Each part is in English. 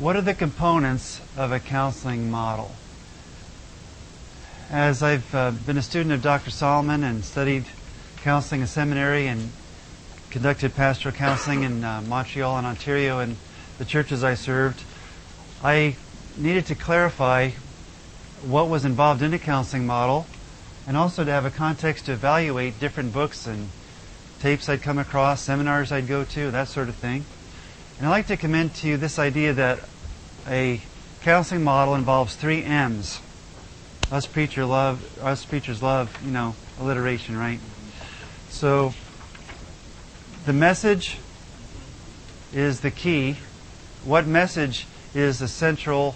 What are the components of a counseling model? As I've been a student of Dr. Solomon and studied counseling in seminary and conducted pastoral counseling in Montreal and Ontario and the churches I served, I needed to clarify what was involved in a counseling model and also to have a context to evaluate different books and tapes I'd come across, seminars I'd go to, that sort of thing. And I'd like to commend to you this idea that a counseling model involves 3 M's. Us preachers love, you know, alliteration, right? So the message is the key. What message is the central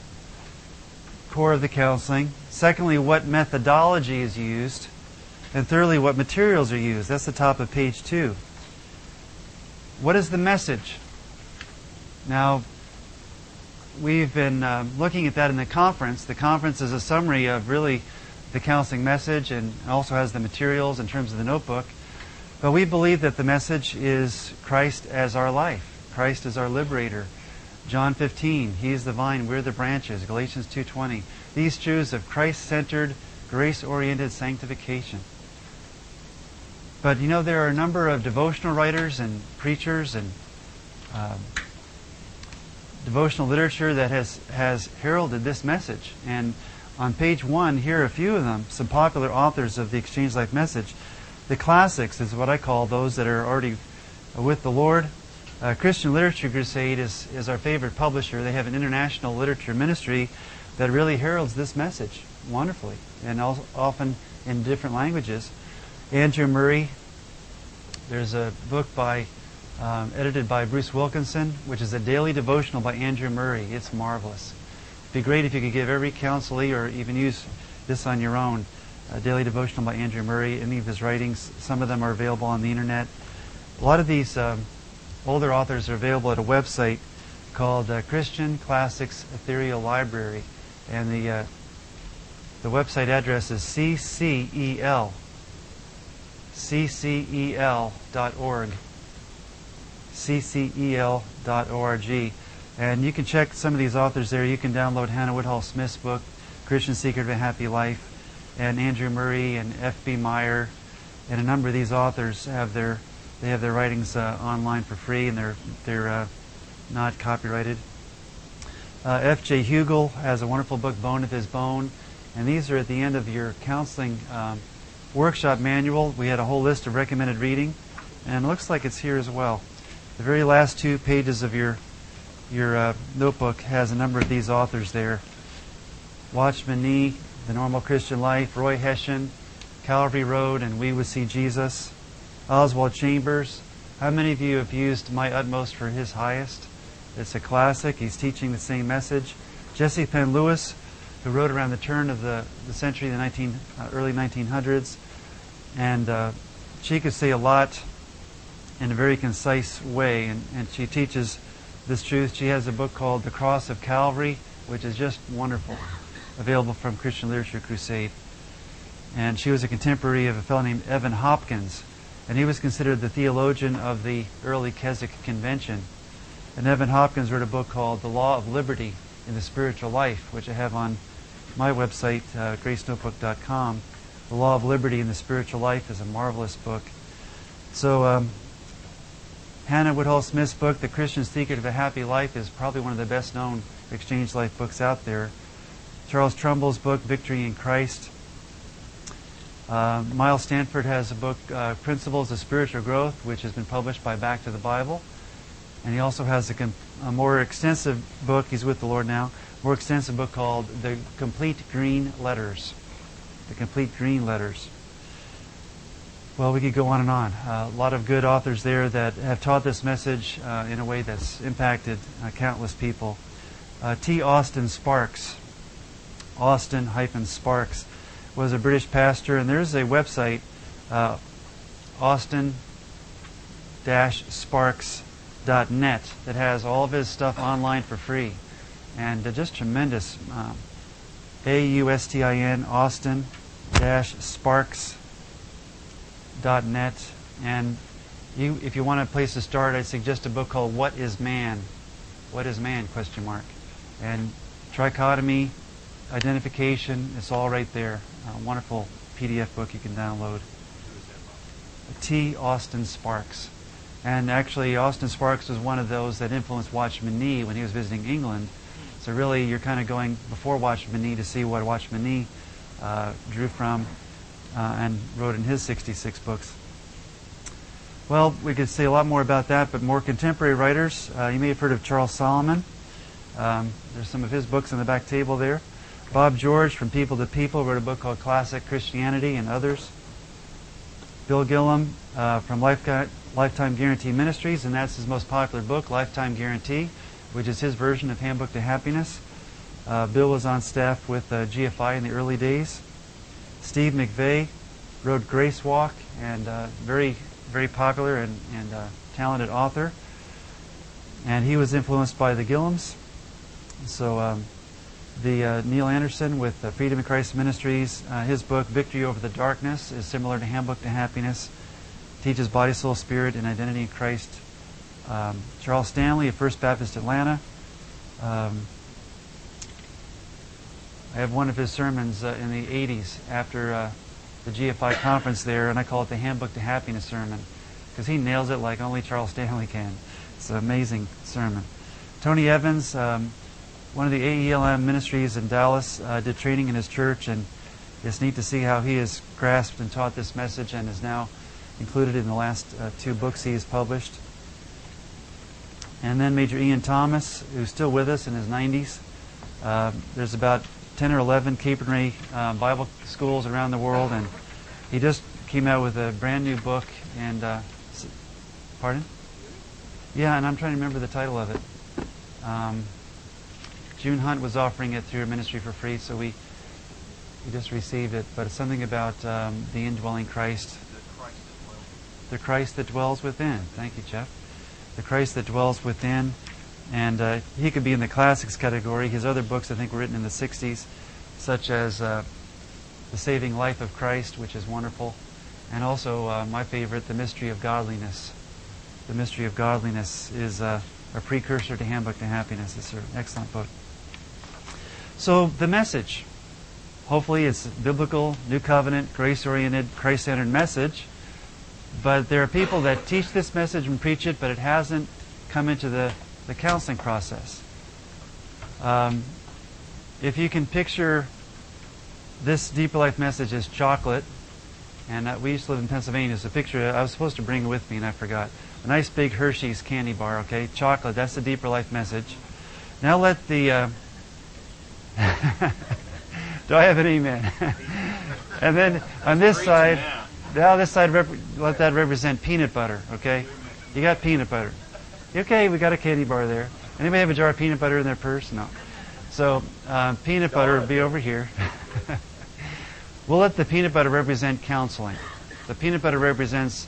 core of the counseling? Secondly, what methodology is used? And thirdly, what materials are used? That's the top of page 2. What is the message? Now, we've been looking at that in the conference. The conference is a summary of really the counseling message and also has the materials in terms of the notebook. But we believe that the message is Christ as our life. Christ is our liberator. John 15, He is the vine, we're the branches. Galatians 2:20. These truths of Christ-centered, grace-oriented sanctification. But you know, there are a number of devotional writers and preachers and devotional literature that has heralded this message. And on page 1, here are a few of them, some popular authors of the Exchange Life message. The classics is what I call those that are already with the Lord. Christian Literature Crusade is our favorite publisher. They have an international literature ministry that really heralds this message wonderfully, and often in different languages. Andrew Murray, there's a book by edited by Bruce Wilkinson, which is a daily devotional by Andrew Murray. It's marvelous. It'd be great if you could give every counselee or even use this on your own, a daily devotional by Andrew Murray. Any of his writings, some of them are available on the internet. A lot of these older authors are available at a website called Christian Classics Ethereal Library, and the website address is ccel.org. ccel.org. And you can check some of these authors there. You can download Hannah Woodhull Smith's book, Christian Secret of a Happy Life, and Andrew Murray and F.B. Meyer, and a number of these authors have their writings online for free, and they're not copyrighted. F.J. Hugel has a wonderful book, Bone of His Bone, and these are at the end of your counseling workshop manual. We had a whole list of recommended reading, and it looks like it's here as well. The very last 2 pages of your notebook has a number of these authors there. Watchman Nee, The Normal Christian Life, Roy Hession, Calvary Road, and We Would See Jesus. Oswald Chambers. How many of you have used My Utmost for His Highest? It's a classic. He's teaching the same message. Jesse Penn Lewis, who wrote around the turn of the century, the early 1900s. And she could say a lot in a very concise way, and she teaches this truth. She has a book called The Cross of Calvary, which is just wonderful, available from Christian Literature Crusade. And she was a contemporary of a fellow named Evan Hopkins, and he was considered the theologian of the early Keswick Convention. And Evan Hopkins wrote a book called The Law of Liberty in the Spiritual Life, which I have on my website, GraceNotebook.com. The Law of Liberty in the Spiritual Life is a marvelous book. So, Hannah Woodhull Smith's book, The Christian Secret of a Happy Life, is probably one of the best-known Exchange Life books out there. Charles Trumbull's book, Victory in Christ. Miles Stanford has a book, Principles of Spiritual Growth, which has been published by Back to the Bible. And he also has a more extensive book, he's with the Lord now, more extensive book called The Complete Green Letters. The Complete Green Letters. Well, we could go on and on. A lot of good authors there that have taught this message in a way that's impacted countless people. T. Austin Sparks, Austin-Sparks, was a British pastor, and there's a website, austin-sparks.net, that has all of his stuff online for free. And just tremendous. A-U-S-T-I-N, austin-sparks.net. And if you want a place to start, I'd suggest a book called What is Man? What is Man? And trichotomy, identification, it's all right there. Wonderful PDF book you can download. T. Austin Sparks. And actually, Austin Sparks was one of those that influenced Watchman Nee when he was visiting England. So really, you're kind of going before Watchman Nee to see what Watchman Nee drew from and wrote in his 66 books. Well, we could say a lot more about that, but more contemporary writers. You may have heard of Charles Solomon. There's some of his books on the back table there. Bob George from People to People wrote a book called Classic Christianity and Others. Bill Gillum from Lifetime Guarantee Ministries, and that's his most popular book, Lifetime Guarantee, which is his version of Handbook to Happiness. Bill was on staff with GFI in the early days. Steve McVey wrote Grace Walk, and very, very popular and talented author. And he was influenced by the Gillums. So Neil Anderson with Freedom in Christ Ministries, his book Victory Over the Darkness is similar to Handbook to Happiness, teaches body, soul, spirit, and identity in Christ. Charles Stanley of First Baptist Atlanta. I have one of his sermons in the 80s after the GFI conference there, and I call it the Handbook to Happiness sermon because he nails it like only Charles Stanley can. It's an amazing sermon. Tony Evans, one of the AELM ministries in Dallas, did training in his church, and it's neat to see how he has grasped and taught this message and is now included in the last two books he has published. And then Major Ian Thomas, who's still with us in his 90s. There's about 10 or 11 Cape and Ray Bible schools around the world, and he just came out with a brand new book. And pardon? Yeah, and I'm trying to remember the title of it. June Hunt was offering it through Ministry for Free, so we just received it. But it's something about the indwelling Christ. The Christ that dwells within. Thank you, Jeff. The Christ that dwells within. And he could be in the classics category. His other books, I think, were written in the 60s, such as The Saving Life of Christ, which is wonderful. And also, my favorite, The Mystery of Godliness. The Mystery of Godliness is a precursor to Handbook to Happiness. It's an excellent book. So, the message. Hopefully, it's a biblical, new covenant, grace-oriented, Christ-centered message. But there are people that teach this message and preach it, but it hasn't come into the counseling process. If you can picture this deeper life message as chocolate, and we used to live in Pennsylvania, so picture, I was supposed to bring it with me and I forgot. A nice big Hershey's candy bar, okay? Chocolate, that's the deeper life message. Now let the... Do I have an amen? And then on this side... Now this side, let that represent peanut butter, okay? You got peanut butter. Okay, we got a candy bar there. Anybody have a jar of peanut butter in their purse? No. So peanut butter would be over here. We'll let the peanut butter represent counseling. The peanut butter represents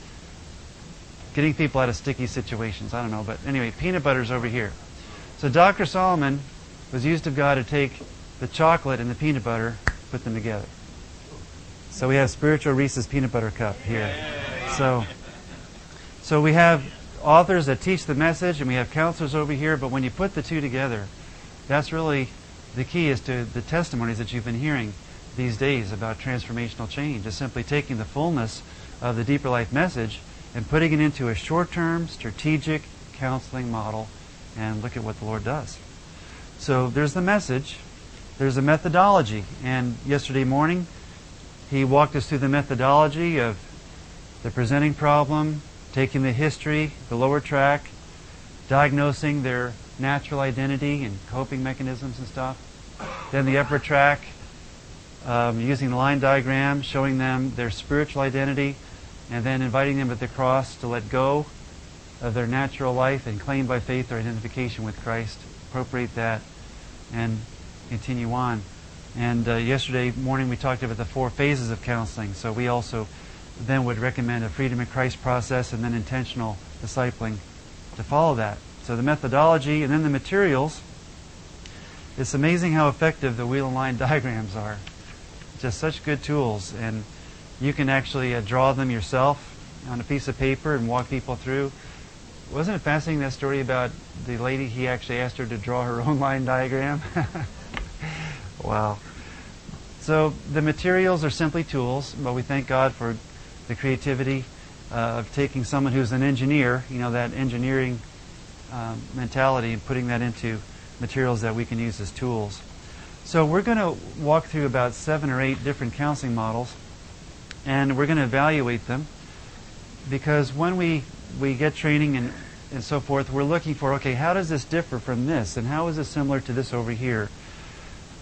getting people out of sticky situations. I don't know, but anyway, peanut butter's over here. So Dr. Solomon was used of God to take the chocolate and the peanut butter, put them together. So we have Spiritual Reese's Peanut Butter Cup here. So we have authors that teach the message, and we have counselors over here, but when you put the two together, that's really the key is to the testimonies that you've been hearing these days about transformational change, is simply taking the fullness of the deeper life message and putting it into a short-term, strategic counseling model, and look at what the Lord does. So there's the message, there's the methodology, and yesterday morning, he walked us through the methodology of the presenting problem, taking the history, the lower track, diagnosing their natural identity and coping mechanisms and stuff. Then the upper track, using the line diagram, showing them their spiritual identity, and then inviting them at the cross to let go of their natural life and claim by faith their identification with Christ, appropriate that, and continue on. And yesterday morning we talked about the four phases of counseling. So we also then would recommend a Freedom in Christ process and then intentional discipling to follow that. So the methodology and then the materials. It's amazing how effective the wheel and line diagrams are. Just such good tools. And you can actually draw them yourself on a piece of paper and walk people through. Wasn't it fascinating, that story about the lady he actually asked her to draw her own line diagram? Wow. So the materials are simply tools, but we thank God for the creativity of taking someone who's an engineer, you know, that engineering mentality, and putting that into materials that we can use as tools. So we're going to walk through about 7 or 8 different counseling models, and we're going to evaluate them, because when we get training and so forth, we're looking for, okay, how does this differ from this, and how is this similar to this over here?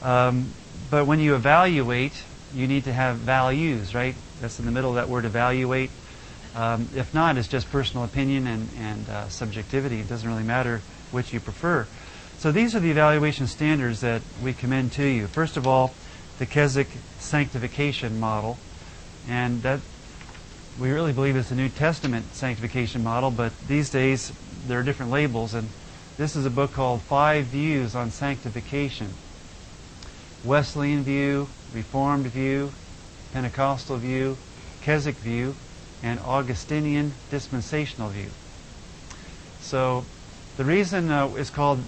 But when you evaluate, you need to have values, right? That's in the middle of that word, evaluate. If not, it's just personal opinion and subjectivity. It doesn't really matter which you prefer. So these are the evaluation standards that we commend to you. First of all, the Keswick sanctification model. And that we really believe is the New Testament sanctification model, but these days there are different labels. And this is a book called 5 Views on Sanctification. Wesleyan view, Reformed view, Pentecostal view, Keswick view, and Augustinian dispensational view. So the reason it's called,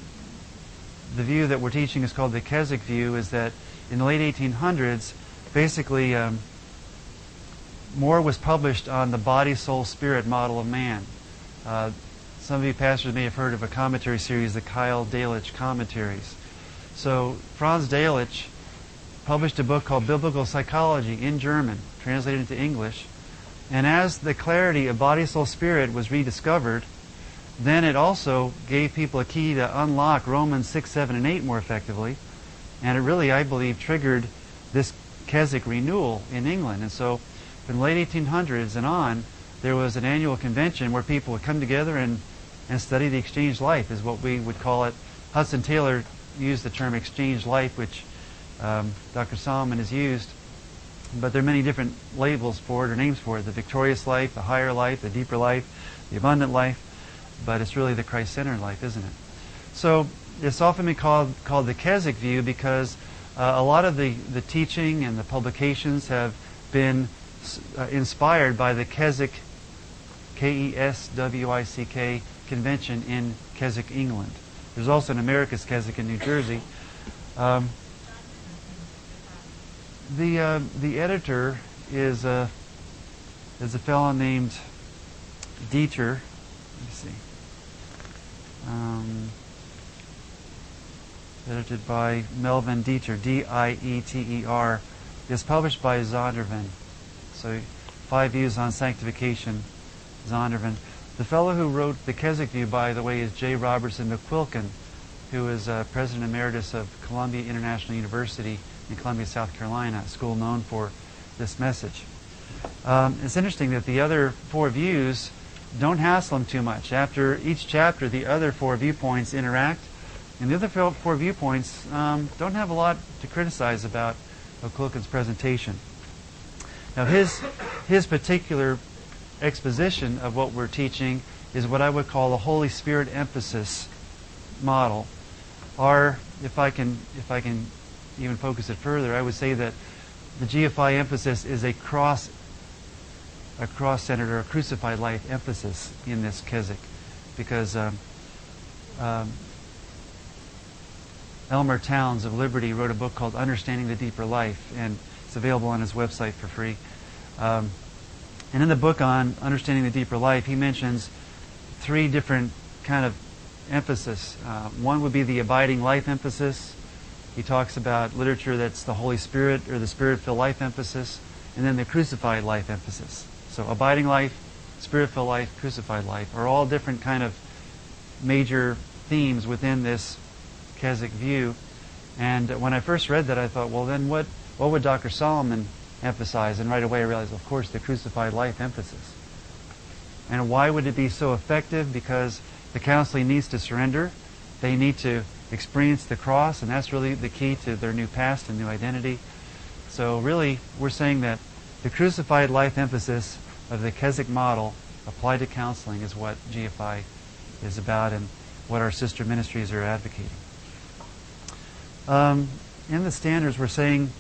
the view that we're teaching is called the Keswick view, is that in the late 1800s, basically more was published on the body, soul, spirit model of man. Some of you pastors may have heard of a commentary series, the Kyle Delitzsch Commentaries. So Franz Delitzsch published a book called Biblical Psychology in German, translated into English. And as the clarity of body, soul, spirit was rediscovered, then it also gave people a key to unlock Romans 6, 7, and 8 more effectively. And it really, I believe, triggered this Keswick renewal in England. And so from the late 1800s and on, there was an annual convention where people would come together and study the exchange life, is what we would call it. Hudson Taylor used the term exchange life, which Dr. Solomon has used. But there are many different labels for it, or names for it. The victorious life, the higher life, the deeper life, the abundant life. But it's really the Christ-centered life, isn't it? So it's often been called the Keswick view, because a lot of the teaching and the publications have been inspired by the Keswick, K-E-S-W-I-C-K, convention in Keswick, England. There's also an America's Keswick in New Jersey. The editor is a fellow named Dieter. Let me see. Edited by Melvin Dieter, D-I-E-T-E-R. It's published by Zondervan. So 5 Views on Sanctification, Zondervan. The fellow who wrote the Keswick View, by the way, is J. Robertson McQuilkin, who is President Emeritus of Columbia International University in Columbia, South Carolina, a school known for this message. It's interesting that the other 4 views don't hassle them too much. After each chapter, the other 4 viewpoints interact, and the other 4 viewpoints don't have a lot to criticize about O'Quilkin's presentation. Now, his particular exposition of what we're teaching is what I would call a Holy Spirit emphasis model. Or, if I can even focus it further, I would say that the GFI emphasis is a cross-centered or a crucified life emphasis in this Keswick, because Elmer Towns of Liberty wrote a book called Understanding the Deeper Life, and it's available on his website for free. And in the book on Understanding the Deeper Life, he mentions 3 different kind of emphasis. One would be the abiding life emphasis. He talks about literature that's the Holy Spirit or the Spirit-filled life emphasis, and then the crucified life emphasis. So abiding life, Spirit-filled life, crucified life are all different kind of major themes within this Keswick view. And when I first read that, I thought, well, then what would Dr. Solomon emphasize? And right away I realized, of course, the crucified life emphasis. And why would it be so effective? Because the counseling needs to surrender. They need to experience the cross, and that's really the key to their new past and new identity. So really, we're saying that the crucified life emphasis of the Keswick model applied to counseling is what GFI is about and what our sister ministries are advocating. In the standards, we're saying,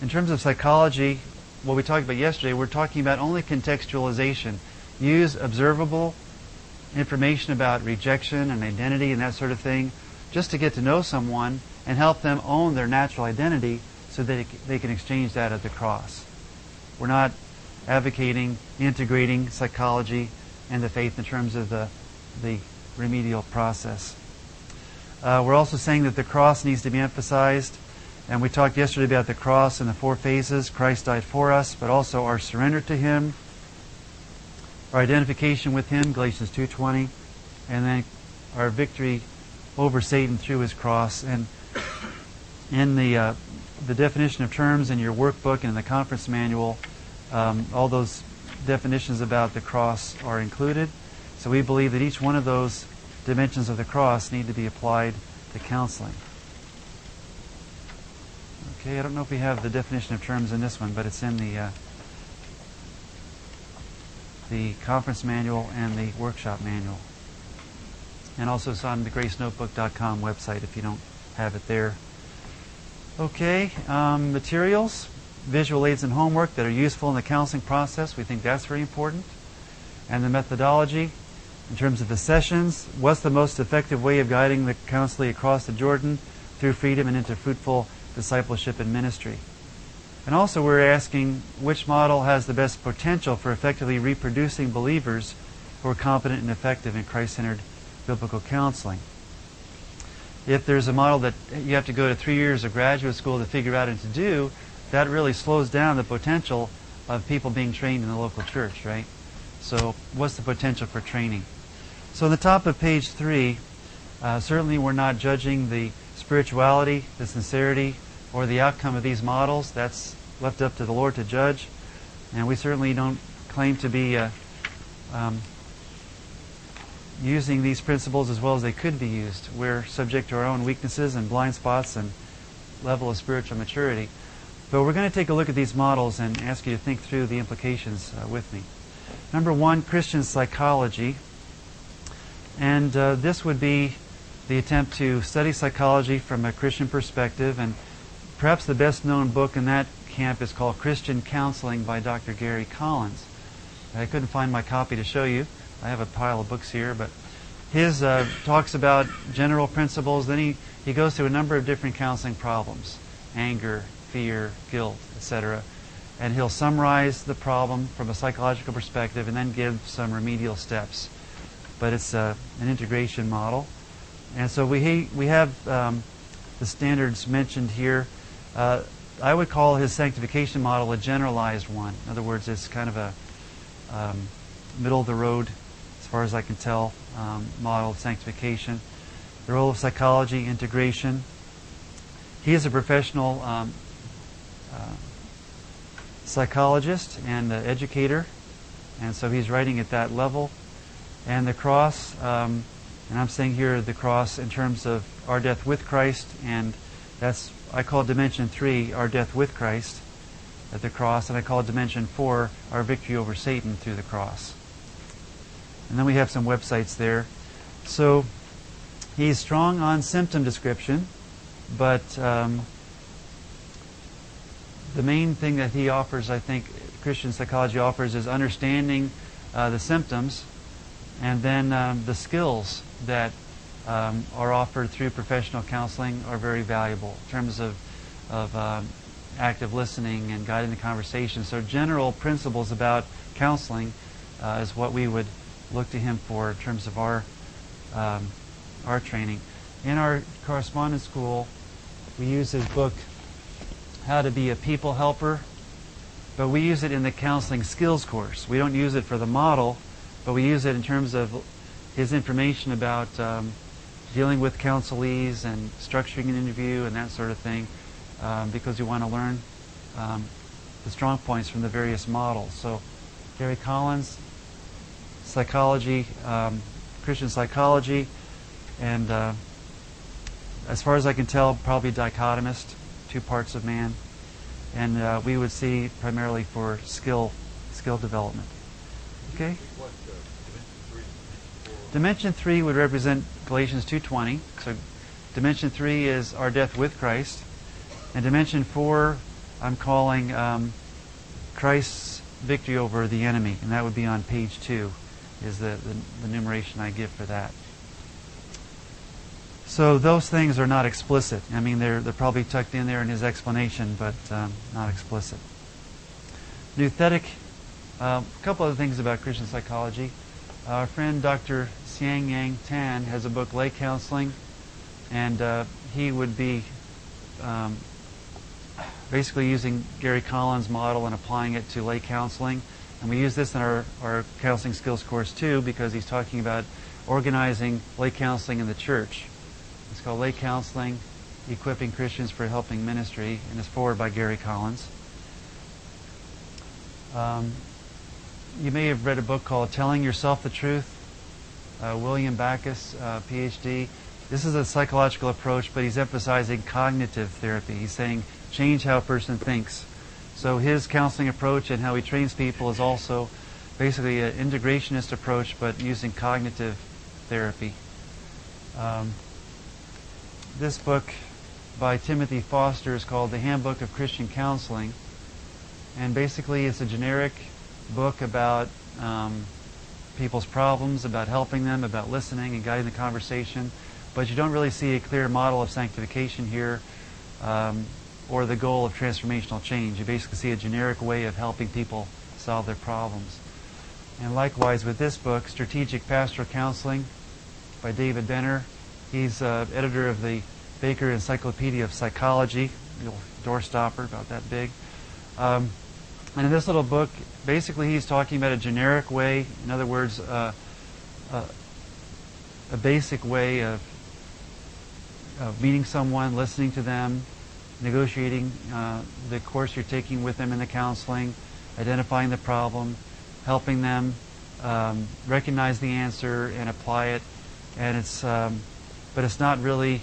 in terms of psychology, what we talked about yesterday, we're talking about only contextualization. Use observable information about rejection and identity and that sort of thing, just to get to know someone and help them own their natural identity so that they can exchange that at the cross. We're not advocating integrating psychology and the faith in terms of the remedial process. We're also saying that the cross needs to be emphasized, and we talked yesterday about the cross and the four phases. Christ died for us, but also our surrender to Him, our identification with Him, Galatians 2:20, and then our victory over Satan through His cross. And in the definition of terms in your workbook and in the conference manual, all those definitions about the cross are included. So we believe that each one of those dimensions of the cross need to be applied to counseling. Okay, I don't know if we have the definition of terms in this one, but it's in the conference manual and the workshop manual. And also it's on the GraceNotebook.com website if you don't have it there. Okay, materials, visual aids and homework that are useful in the counseling process. We think that's very important. And the methodology in terms of the sessions. What's the most effective way of guiding the counselee across the Jordan through freedom and into fruitful discipleship and ministry? And also we're asking which model has the best potential for effectively reproducing believers who are competent and effective in Christ-centered biblical counseling. If there's a model that you have to go to 3 years of graduate school to figure out and to do, that really slows down the potential of people being trained in the local church, right? So what's the potential for training? So on the top of page 3, certainly we're not judging the spirituality, the sincerity, or the outcome of these models. That's left up to the Lord to judge. And we certainly don't claim to be using these principles as well as they could be used. We're subject to our own weaknesses and blind spots and level of spiritual maturity. But we're going to take a look at these models and ask you to think through the implications with me. Number one, Christian psychology. And this would be the attempt to study psychology from a Christian perspective. And perhaps the best known book in that camp is called Christian Counseling by Dr. Gary Collins. I couldn't find my copy to show you. I have a pile of books here, but his talks about general principles. Then he goes through a number of different counseling problems, anger, fear, guilt, etc. And he'll summarize the problem from a psychological perspective and then give some remedial steps. But it's an integration model. And so we have the standards mentioned here. I would call his sanctification model a generalized one. In other words, it's kind of a middle of the road, as far as I can tell, model of sanctification. The role of psychology, integration. He is a professional psychologist and educator, and so he's writing at that level. And the cross, and I'm saying here the cross in terms of our death with Christ, and that's, I call dimension 3 our death with Christ at the cross, and I call dimension 4 our victory over Satan through the cross. And then we have some websites there. So he's strong on symptom description, but the main thing that he offers, I think, Christian psychology offers, is understanding the symptoms and then the skills that are offered through professional counseling are very valuable in terms of active listening and guiding the conversation. So general principles about counseling is what we would look to him for in terms of our training. In our correspondence school, we use his book, How to Be a People Helper, but we use it in the counseling skills course. We don't use it for the model, but we use it in terms of his information about dealing with counselees and structuring an interview and that sort of thing, because you want to learn the strong points from the various models. So Gary Collins, psychology, Christian psychology, and as far as I can tell, probably dichotomist, two parts of man, and we would see primarily for skill development. Okay. What, dimension 3 would represent Galatians 2:20. So, dimension 3 is our death with Christ, and dimension 4 I'm calling Christ's victory over the enemy, and that would be on page 2. is the numeration I give for that. So those things are not explicit. I mean, they're probably tucked in there in his explanation, but not explicit. Nuthetic. A couple other things about Christian psychology. Our friend Dr. Siang Yang Tan has a book, Lay Counseling, and he would be basically using Gary Collins' model and applying it to lay counseling. And we use this in our counseling skills course too, because he's talking about organizing lay counseling in the church. It's called Lay Counseling, Equipping Christians for Helping Ministry, and it's forwarded by Gary Collins. You may have read a book called Telling Yourself the Truth, William Backus, Ph.D. This is a psychological approach, but he's emphasizing cognitive therapy. He's saying change how a person thinks. So his counseling approach and how he trains people is also basically an integrationist approach, but using cognitive therapy. This book by Timothy Foster is called The Handbook of Christian Counseling. And basically it's a generic book about people's problems, about helping them, about listening and guiding the conversation. But you don't really see a clear model of sanctification here or the goal of transformational change. You basically see a generic way of helping people solve their problems. And likewise with this book, Strategic Pastoral Counseling by David Benner. He's editor of the Baker Encyclopedia of Psychology, the old doorstopper about that big. And in this little book, basically he's talking about a generic way, in other words, a basic way of meeting someone, listening to them, negotiating the course you're taking with them in the counseling, identifying the problem, helping them recognize the answer and apply it. And it's... but it's not really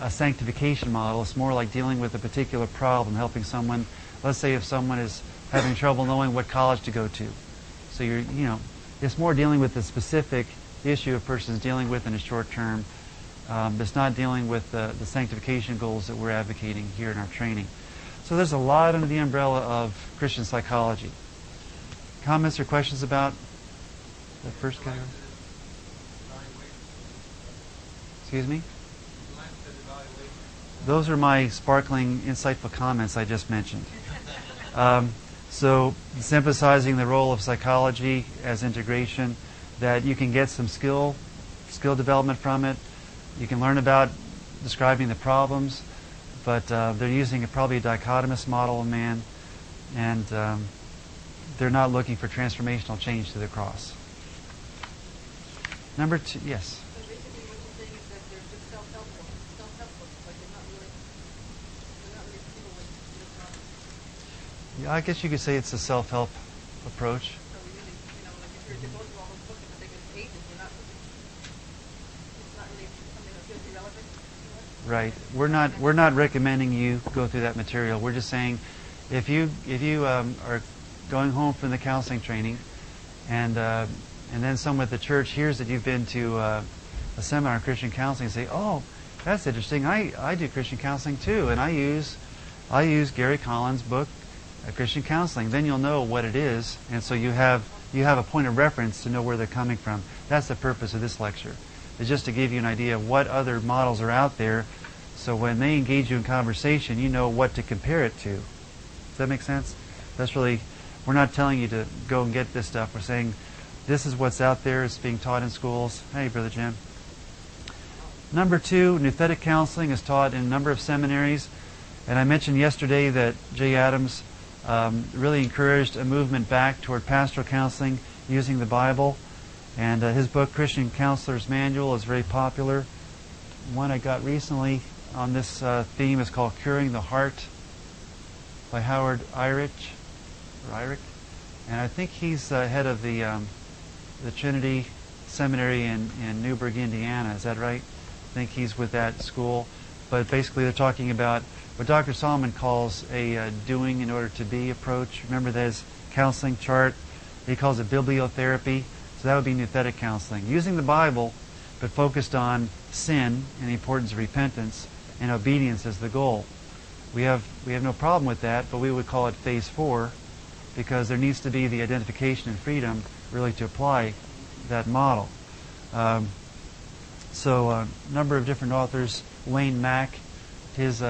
a sanctification model. It's more like dealing with a particular problem, helping someone. Let's say if someone is having trouble knowing what college to go to. So it's more dealing with the specific issue a person's dealing with in the short term. It's not dealing with the sanctification goals that we're advocating here in our training. So there's a lot under the umbrella of Christian psychology. Comments or questions about the first category? Excuse me? Those are my sparkling, insightful comments I just mentioned. So it's emphasizing the role of psychology as integration, that you can get some skill development from it. You can learn about describing the problems, but they're using probably a dichotomous model of man, and they're not looking for transformational change to the cross. Number two, yes? Yeah, I guess you could say it's a self-help approach. So really, like if you're going through all those books and it's ages, it's not really something that feels irrelevant to us. Right. We're not recommending you go through that material. We're just saying, if you are going home from the counseling training, and then someone at the church hears that you've been to a seminar on Christian counseling, and say, oh, that's interesting. I do Christian counseling too, and I use Gary Collins' book. Christian counseling, then you'll know what it is, and so you have a point of reference to know where they're coming from. That's the purpose of this lecture. It's just to give you an idea of what other models are out there, so when they engage you in conversation, you know what to compare it to. Does that make sense? That's really, we're not telling you to go and get this stuff. We're saying this is what's out there. It's being taught in schools. Hey, Brother Jim. Number two, nuthetic counseling is taught in a number of seminaries, and I mentioned yesterday that Jay Adams really encouraged a movement back toward pastoral counseling using the Bible. And his book, Christian Counselor's Manual, is very popular. One I got recently on this theme is called Curing the Heart by Howard Eyrich. And I think he's head of the Trinity Seminary in Newburgh, Indiana. Is that right? I think he's with that school. But basically they're talking about what Dr. Solomon calls a doing in order to be approach. Remember there's counseling chart. He calls it bibliotherapy. So that would be nuthetic counseling. Using the Bible, but focused on sin and the importance of repentance and obedience as the goal. We have no problem with that, but we would call it phase 4 because there needs to be the identification and freedom really to apply that model. So a number of different authors, Wayne Mack, his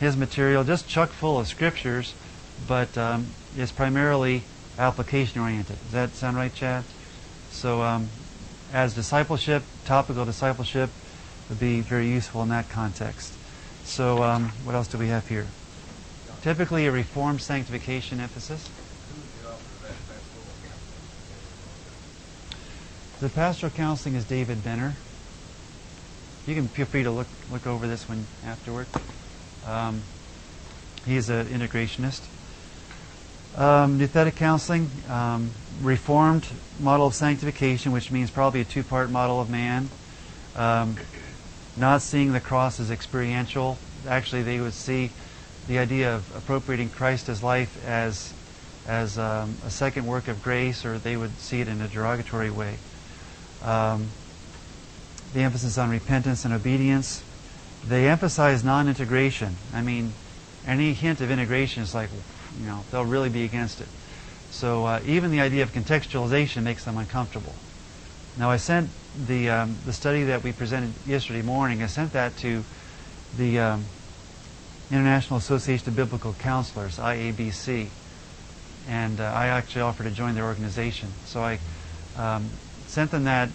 material just chock full of scriptures, but is primarily application oriented. Does that sound right, Chad? So as discipleship, topical discipleship would be very useful in that context. So what else do we have here? Typically a Reformed sanctification emphasis. The pastoral counseling is David Benner. You can feel free to look over this one afterward. He's an integrationist. Nuthetic counseling, Reformed model of sanctification, which means probably a two-part model of man. Not seeing the cross as experiential. Actually, they would see the idea of appropriating Christ's life as a second work of grace, or they would see it in a derogatory way. The emphasis on repentance and obedience. They emphasize non-integration. I mean, any hint of integration is like, you know, they'll really be against it. So even the idea of contextualization makes them uncomfortable. Now I sent the study that we presented yesterday morning, I sent that to the International Association of Biblical Counselors, IABC, and I actually offered to join their organization. So I sent them that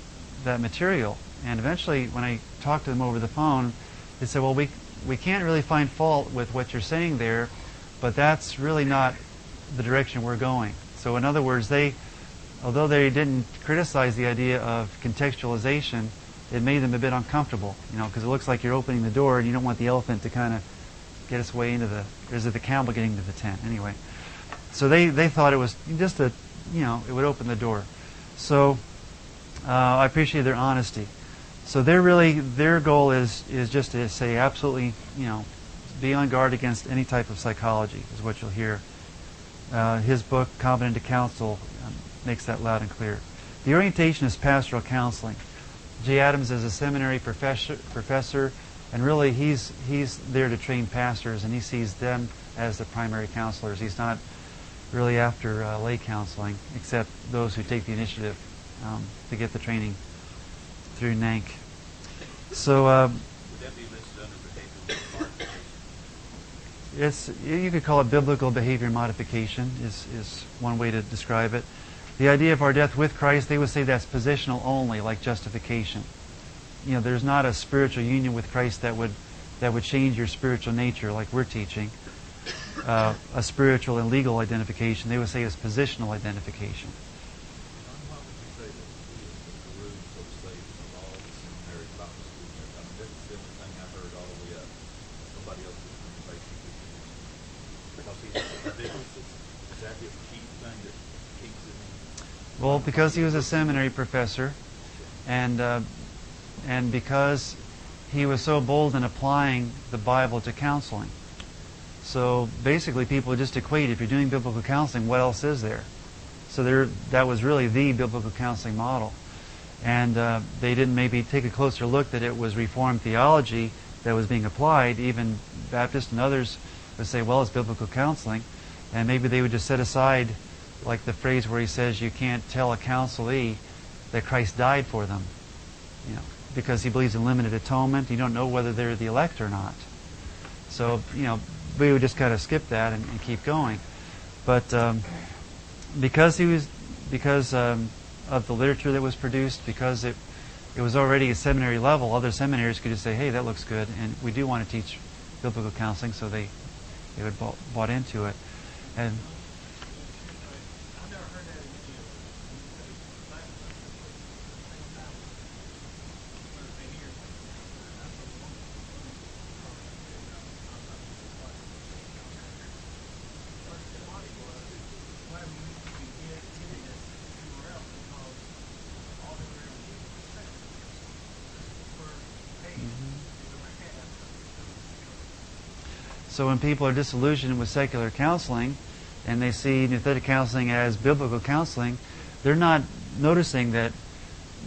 material, and eventually when I talked to them over the phone, they said, well, we can't really find fault with what you're saying there, but that's really not the direction we're going. So in other words, although they didn't criticize the idea of contextualization, it made them a bit uncomfortable, you know, because it looks like you're opening the door and you don't want the elephant to kind of get its way into the, or is it the camel getting to the tent? Anyway, so they thought it was just a, you know, it would open the door. So I appreciate their honesty. So they're really, their goal is just to say absolutely, you know, be on guard against any type of psychology is what you'll hear. His book, Competent to Counsel, makes that loud and clear. The orientation is pastoral counseling. Jay Adams is a seminary professor, and really he's there to train pastors, and he sees them as the primary counselors. He's not really after lay counseling, except those who take the initiative to get the training through NANC. So would that be listed under behavioral modification? You could call it biblical behavior modification is one way to describe it. The idea of our death with Christ, they would say that's positional only, like justification. You know, there's not a spiritual union with Christ that would change your spiritual nature, like we're teaching. A spiritual and legal identification, they would say, is positional identification. Why would you say that the room for slaves of all the seminary Bible schools? I mean, that's the only thing I've heard all the way up. Nobody else is going to face it. Because is that his key thing that keeps him in? Well, because he was a seminary professor, and because he was so bold in applying the Bible to counseling. So basically people just equate, if you're doing biblical counseling, what else is there? So that was really the biblical counseling model. And they didn't maybe take a closer look that it was Reformed theology that was being applied. Even Baptists and others would say, well, it's biblical counseling. And maybe they would just set aside, like the phrase where he says, you can't tell a counselee that Christ died for them, you know, because he believes in limited atonement. You don't know whether they're the elect or not. So, you know, we would just kind of skip that and keep going. But because of the literature that was produced, because it was already a seminary level, other seminaries could just say, hey, that looks good, and we do want to teach biblical counseling, so they would bought into it. And I've never heard that in any of the Bible So when people are disillusioned with secular counseling and they see nuthetic counseling as biblical counseling, they're not noticing that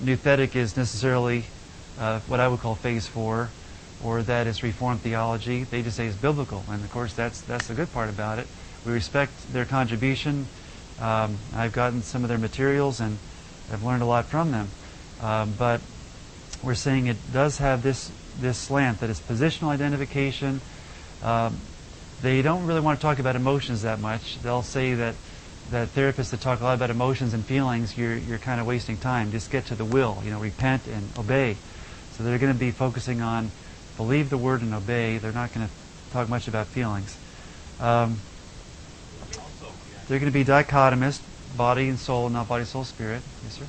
nuthetic is necessarily what I would call phase 4, or that it's Reformed theology. They just say it's biblical, and of course that's the good part about it. We respect their contribution. I've gotten some of their materials, and I've learned a lot from them. But we're seeing it does have this slant that is positional identification. They don't really want to talk about emotions that much. They'll say that therapists that talk a lot about emotions and feelings, you're kind of wasting time. Just get to the will, repent and obey. So they're going to be focusing on believe the word and obey. They're not going to talk much about feelings. They're going to be dichotomist, body and soul, not body, soul, spirit. Yes, sir?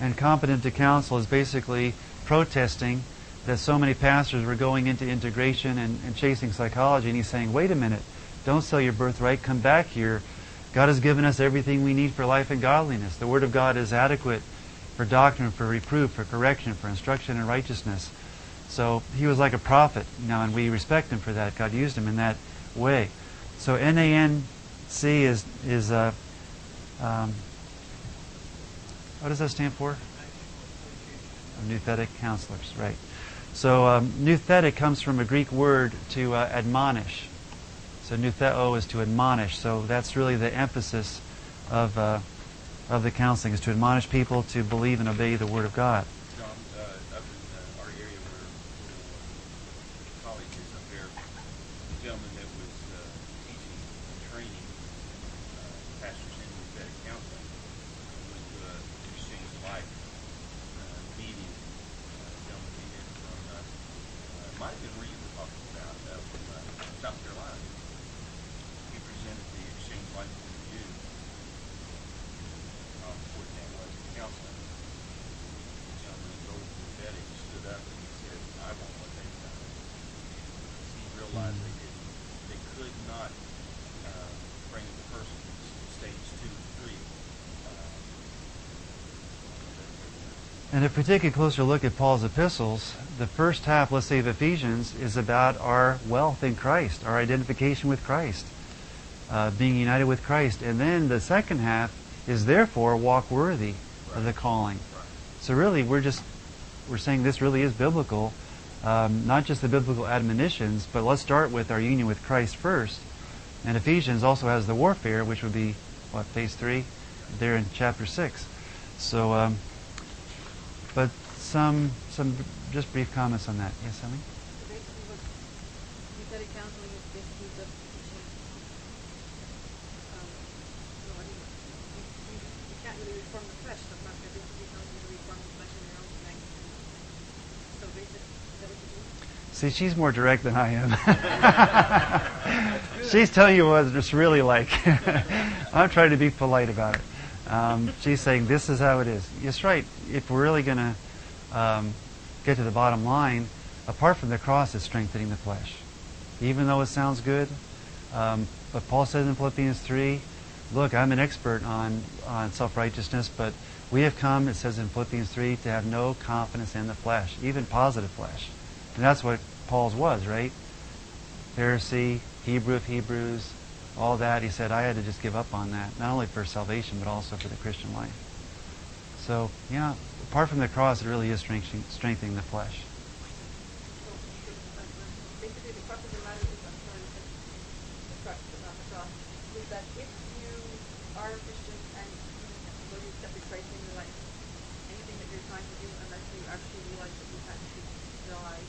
And competent to counsel is basically protesting that so many pastors were going into integration and chasing psychology, and he's saying, wait a minute, don't sell your birthright, come back here. God has given us everything we need for life and godliness. The Word of God is adequate for doctrine, for reproof, for correction, for instruction in righteousness. So he was like a prophet, and we respect him for that. God used him in that way. So NANC is what does that stand for? Nouthetic counselors, right. So nouthetic comes from a Greek word to admonish. So noutheo is to admonish. So that's really the emphasis of the counseling, is to admonish people to believe and obey the Word of God. John, up in our area where college is up there, a gentleman that was teaching and training pastors in nouthetic counseling was Christian Life meeting gentleman he did from might have been where you were talking about from South Carolina. He presented the Exchange Life Review. They could not bring the person to stage 2 and 3. And if we take a closer look at Paul's epistles, the first half, let's say, of Ephesians is about our wealth in Christ, our identification with Christ, being united with Christ. And then the second half is therefore walk worthy of the calling. Right. So really, we're saying this really is biblical. Not just the biblical admonitions, but let's start with our union with Christ first. And Ephesians also has the warfare, which would be, phase 3? There in chapter 6. So, but some just brief comments on that. Yes, Emily? So basically what you said in counseling is basically just teaching. You can't really reform the flesh. The pastor basically tells you to reform the flesh in your own strength. So basically, see, she's more direct than I am. She's telling you what it's really like. I'm trying to be polite about it. She's saying this is how it is. Yes, right. If we're really going to get to the bottom line, apart from the cross, it's strengthening the flesh. Even though it sounds good, but Paul says in Philippians 3, look, I'm an expert on self-righteousness, but we have come, it says in Philippians 3, to have no confidence in the flesh, even positive flesh. And that's what Paul's was, right? Pharisee, Hebrew of Hebrews, all that. He said, I had to just give up on that, not only for salvation, but also for the Christian life. So, apart from the cross, it really is strengthening the flesh. Basically, the purpose of the matter is, I'm sorry, about the cross, is that if you are a Christian and you accepted Christ in your life, anything that you're trying to do, unless you actually realize that you have to realize.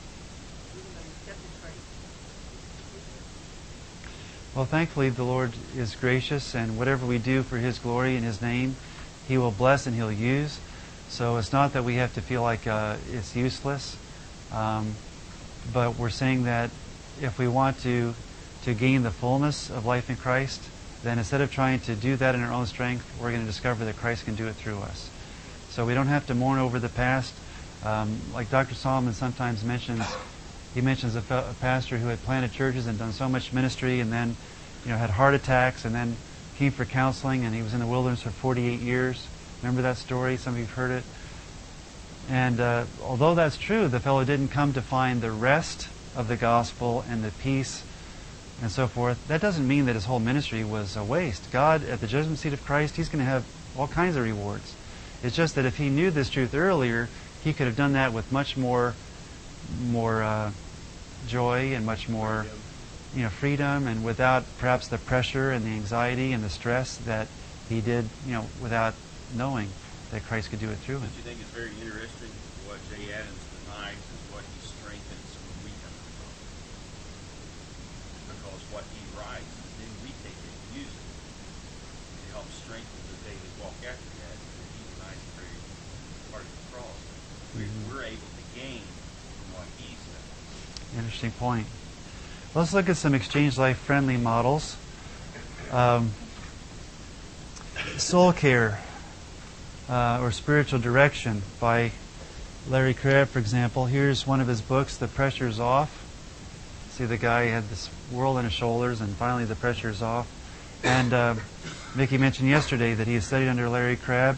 Well, thankfully, the Lord is gracious, and whatever we do for His glory and His name, He will bless and He'll use. So it's not that we have to feel like it's useless, but we're saying that if we want to gain the fullness of life in Christ, then instead of trying to do that in our own strength, we're going to discover that Christ can do it through us. So we don't have to mourn over the past. Like Dr. Solomon sometimes mentions, he mentions a pastor who had planted churches and done so much ministry, and then, had heart attacks, and then came for counseling, and he was in the wilderness for 48 years. Remember that story? Some of you've heard it. And although that's true, the fellow didn't come to find the rest of the gospel and the peace and so forth. That doesn't mean that his whole ministry was a waste. God, at the judgment seat of Christ, He's going to have all kinds of rewards. It's just that if he knew this truth earlier, he could have done that with much more more joy and much more freedom, and without perhaps the pressure and the anxiety and the stress that he did, without knowing that Christ could do it through him. Don't you think it's very interesting what Jay Adams denies is what he strengthens when we come to God? Because what he writes, then we take it and use it. It helps strengthen the daily walk after that, and he denies the very part of the cross. We're able to gain from what he said. Interesting point. Let's look at some exchange life-friendly models. Soul Care, or Spiritual Direction, by Larry Crabb, for example. Here's one of his books, The Pressure's Off. See, the guy had this world on his shoulders, and finally the pressure's off. And Mickey mentioned yesterday that he has studied under Larry Crabb,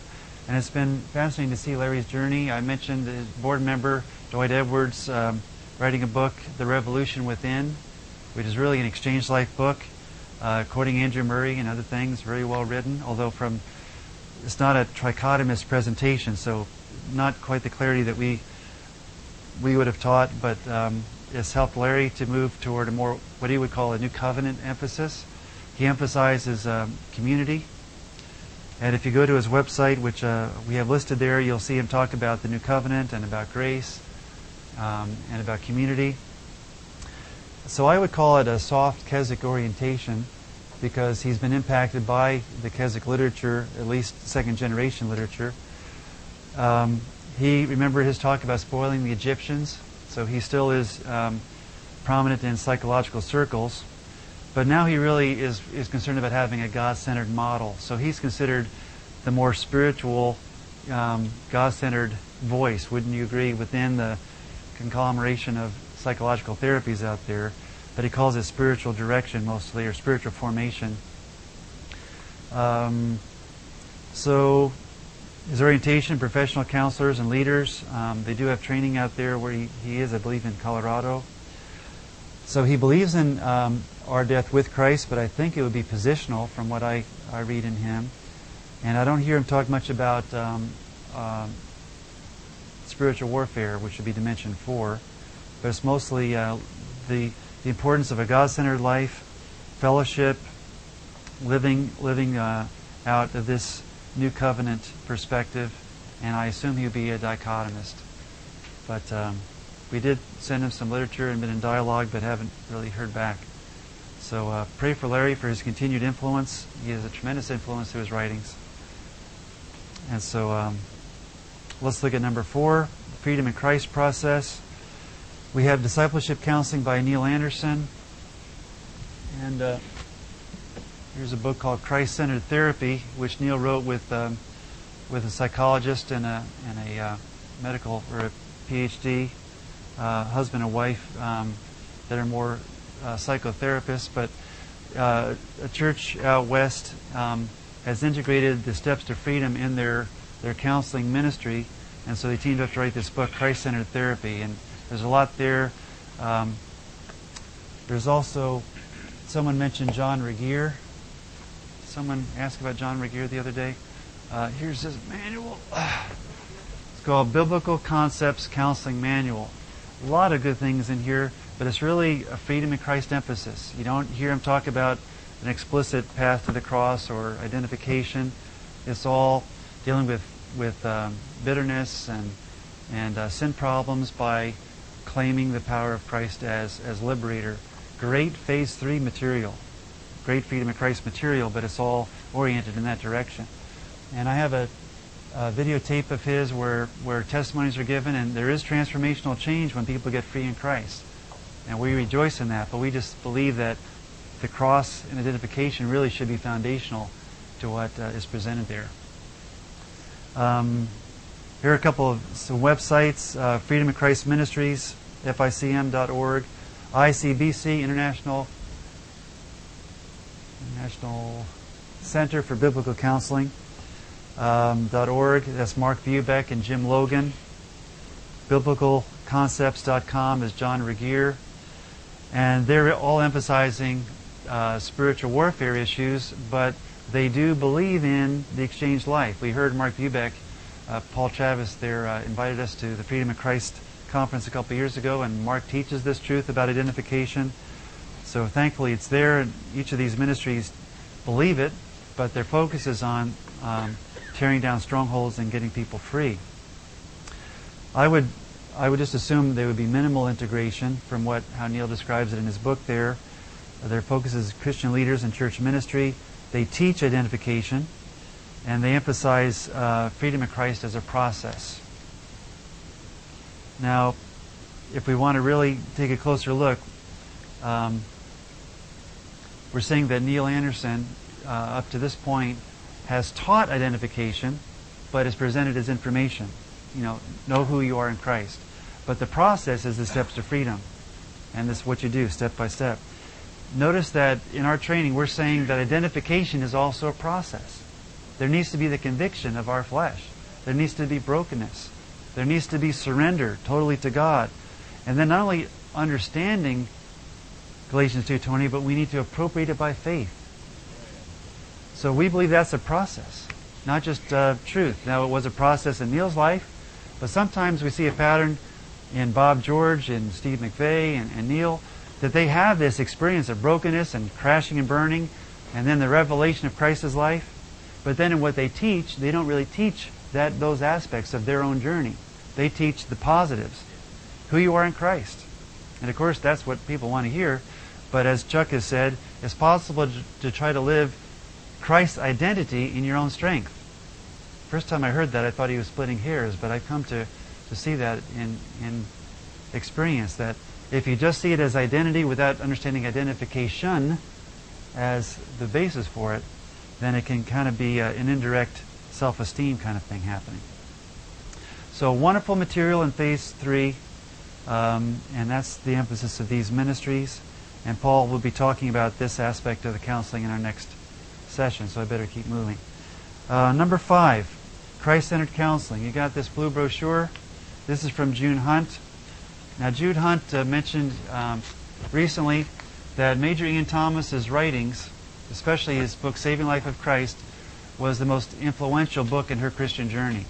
and it's been fascinating to see Larry's journey. I mentioned his board member, Dwight Edwards, writing a book, The Revolution Within, which is really an exchange life book, quoting Andrew Murray and other things, very well written, although it's not a trichotomous presentation, so not quite the clarity that we would have taught, but it's helped Larry to move toward a more, what he would call a new covenant emphasis. He emphasizes community, and if you go to his website, which we have listed there, you'll see him talk about the new covenant and about grace and about community. So I would call it a soft Keswick orientation, because he's been impacted by the Keswick literature, at least second-generation literature. He remembered his talk about spoiling the Egyptians, so he still is prominent in psychological circles. But now he really is concerned about having a God-centered model. So he's considered the more spiritual, God-centered voice, wouldn't you agree, within the conglomeration of psychological therapies out there, but he calls it spiritual direction mostly, or spiritual formation. So his orientation, professional counselors and leaders, they do have training out there where he is, I believe, in Colorado. So he believes in our death with Christ, but I think it would be positional from what I read in him. And I don't hear him talk much about spiritual warfare, which would be Dimension 4. But it's mostly the importance of a God-centered life, fellowship, living out of this new covenant perspective. And I assume he would be a dichotomist. But we did send him some literature and been in dialogue, but haven't really heard back. So pray for Larry for his continued influence. He has a tremendous influence through his writings. And so let's look at number 4, the Freedom in Christ process. We have Discipleship Counseling by Neil Anderson. And here's a book called Christ-Centered Therapy, which Neil wrote with a psychologist and a medical, or a PhD, husband and wife that are more psychotherapists. But a church out west has integrated the steps to freedom in their counseling ministry. And so they teamed up to write this book, Christ-Centered Therapy. And there's a lot there. There's also, someone mentioned John Regier. Someone asked about John Regier the other day. Here's his manual. It's called Biblical Concepts Counseling Manual. A lot of good things in here, but it's really a freedom in Christ emphasis. You don't hear him talk about an explicit path to the cross or identification. It's all dealing with bitterness and sin problems by claiming the power of Christ as liberator. Great Phase 3 material. Great Freedom of Christ material, but it's all oriented in that direction. And I have a videotape of his where testimonies are given, and there is transformational change when people get free in Christ. And we rejoice in that, but we just believe that the cross and identification really should be foundational to what is presented there. Here are a couple of some websites, Freedom of Christ Ministries, FICM.org, ICBC, International Center for Biblical Counseling, .org. That's Mark Bubeck and Jim Logan. BiblicalConcepts.com is John Regier. And they're all emphasizing spiritual warfare issues, but they do believe in the exchange life. We heard Mark Bubeck. Paul Travis there invited us to the Freedom of Christ conference a couple years ago, and Mark teaches this truth about identification. So thankfully it's there, and each of these ministries believe it, but their focus is on tearing down strongholds and getting people free. I would just assume there would be minimal integration from how Neil describes it in his book there. Their focus is Christian leaders and church ministry. They teach identification, and they emphasize freedom in Christ as a process. Now, if we want to really take a closer look, we're seeing that Neil Anderson, up to this point, has taught identification, but is presented as information. You know who you are in Christ. But the process is the steps to freedom, and this is what you do step by step. Notice that in our training, we're saying that identification is also a process. There needs to be the conviction of our flesh. There needs to be brokenness. There needs to be surrender totally to God. And then not only understanding Galatians 2:20, but we need to appropriate it by faith. So we believe that's a process, not just truth. Now, it was a process in Neil's life, but sometimes we see a pattern in Bob George and Steve McVey and Neil, that they have this experience of brokenness and crashing and burning, and then the revelation of Christ's life. But then in what they teach, they don't really teach those aspects of their own journey. They teach the positives, who you are in Christ. And of course, that's what people want to hear. But as Chuck has said, it's possible to try to live Christ's identity in your own strength. First time I heard that, I thought he was splitting hairs, but I've come to see that in experience, that if you just see it as identity without understanding identification as the basis for it, then it can kind of be an indirect self-esteem kind of thing happening. So wonderful material in phase 3, and that's the emphasis of these ministries. And Paul will be talking about this aspect of the counseling in our next session, so I better keep moving. Number 5, Christ-centered counseling. You got this blue brochure. This is from June Hunt. Now, Jude Hunt mentioned recently that Major Ian Thomas's writings, especially his book Saving Life of Christ, was the most influential book in her Christian journey.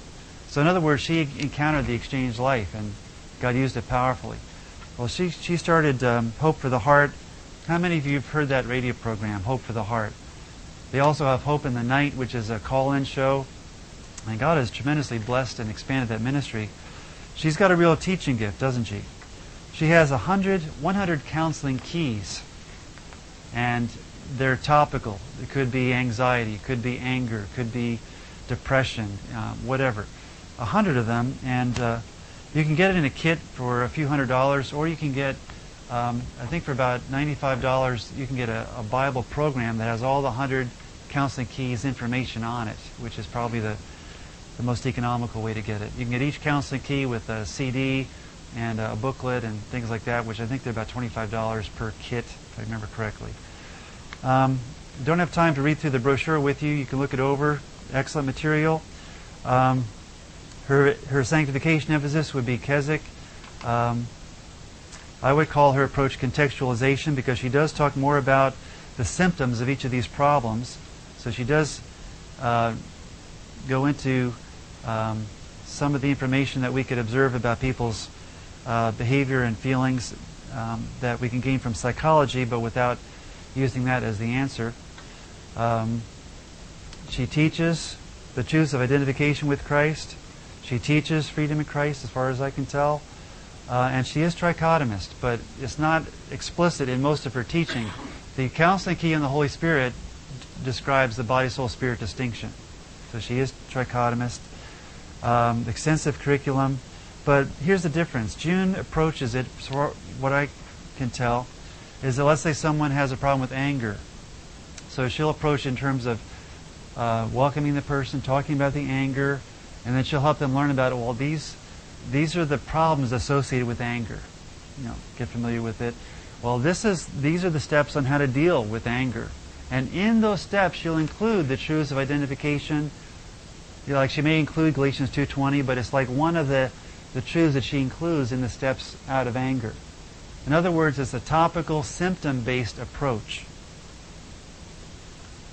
So in other words, she encountered the exchange life, and God used it powerfully. Well, she started Hope for the Heart. How many of you have heard that radio program, Hope for the Heart? They also have Hope in the Night, which is a call-in show. And God has tremendously blessed and expanded that ministry. She's got a real teaching gift, doesn't she? She has 100 counseling keys. And they're topical. It could be anxiety, it could be anger, it could be depression, whatever. 100 of them. And you can get it in a kit for a few $100s, or you can get I think for about $95, you can get a Bible program that has all the 100 counseling keys information on it, which is probably the most economical way to get it. You can get each counseling key with a CD and a booklet and things like that, which I think they're about $25 per kit, if I remember correctly. Don't have time to read through the brochure with you. You can look it over. Excellent material. Her sanctification emphasis would be Keswick. I would call her approach contextualization, because she does talk more about the symptoms of each of these problems. So she does go into some of the information that we could observe about people's behavior and feelings that we can gain from psychology, but without using that as the answer. She teaches the truths of identification with Christ. She teaches freedom in Christ, as far as I can tell. And she is trichotomist, but it's not explicit in most of her teaching. The counseling key in the Holy Spirit describes the body-soul-spirit distinction. So she is trichotomist. Extensive curriculum. But here's the difference. June approaches it, so what I can tell, is that let's say someone has a problem with anger. So she'll approach it in terms of welcoming the person, talking about the anger, and then she'll help them learn about, well, these are the problems associated with anger. You know, get familiar with it. Well, these are the steps on how to deal with anger. And in those steps, you'll include the truths of identification. You know, like she may include Galatians 2:20, but it's like one of the truths that she includes in the steps out of anger. In other words, it's a topical, symptom-based approach.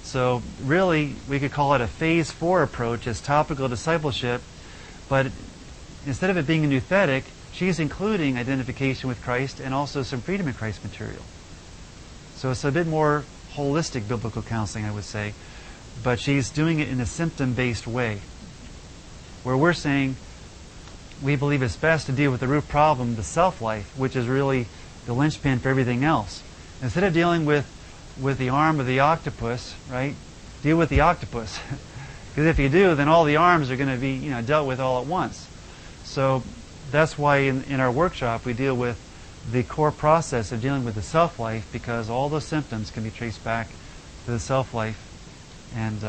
So really, we could call it a phase 4 approach as topical discipleship, but instead of it being a nouthetic, she's including identification with Christ and also some freedom in Christ material. So it's a bit more holistic biblical counseling, I would say, but she's doing it in a symptom-based way, where we're saying we believe it's best to deal with the root problem, the self-life, which is really the linchpin for everything else. Instead of dealing with the arm of the octopus, right? Deal with the octopus, because if you do, then all the arms are going to be, you know, dealt with all at once. So that's why in our workshop we deal with the core process of dealing with the self-life, because all those symptoms can be traced back to the self-life. And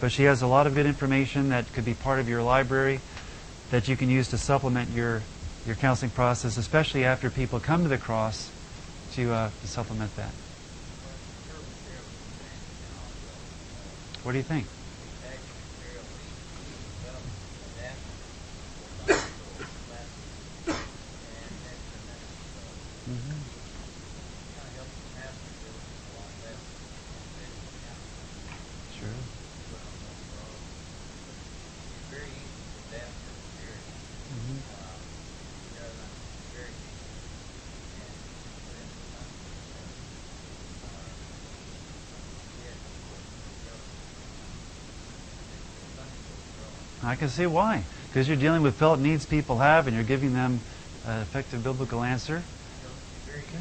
but she has a lot of good information that could be part of your library that you can use to supplement your counseling process, especially after people come to the cross, to supplement that. What do you think? I can see why, because you're dealing with felt needs people have, and you're giving them an effective biblical answer. Okay.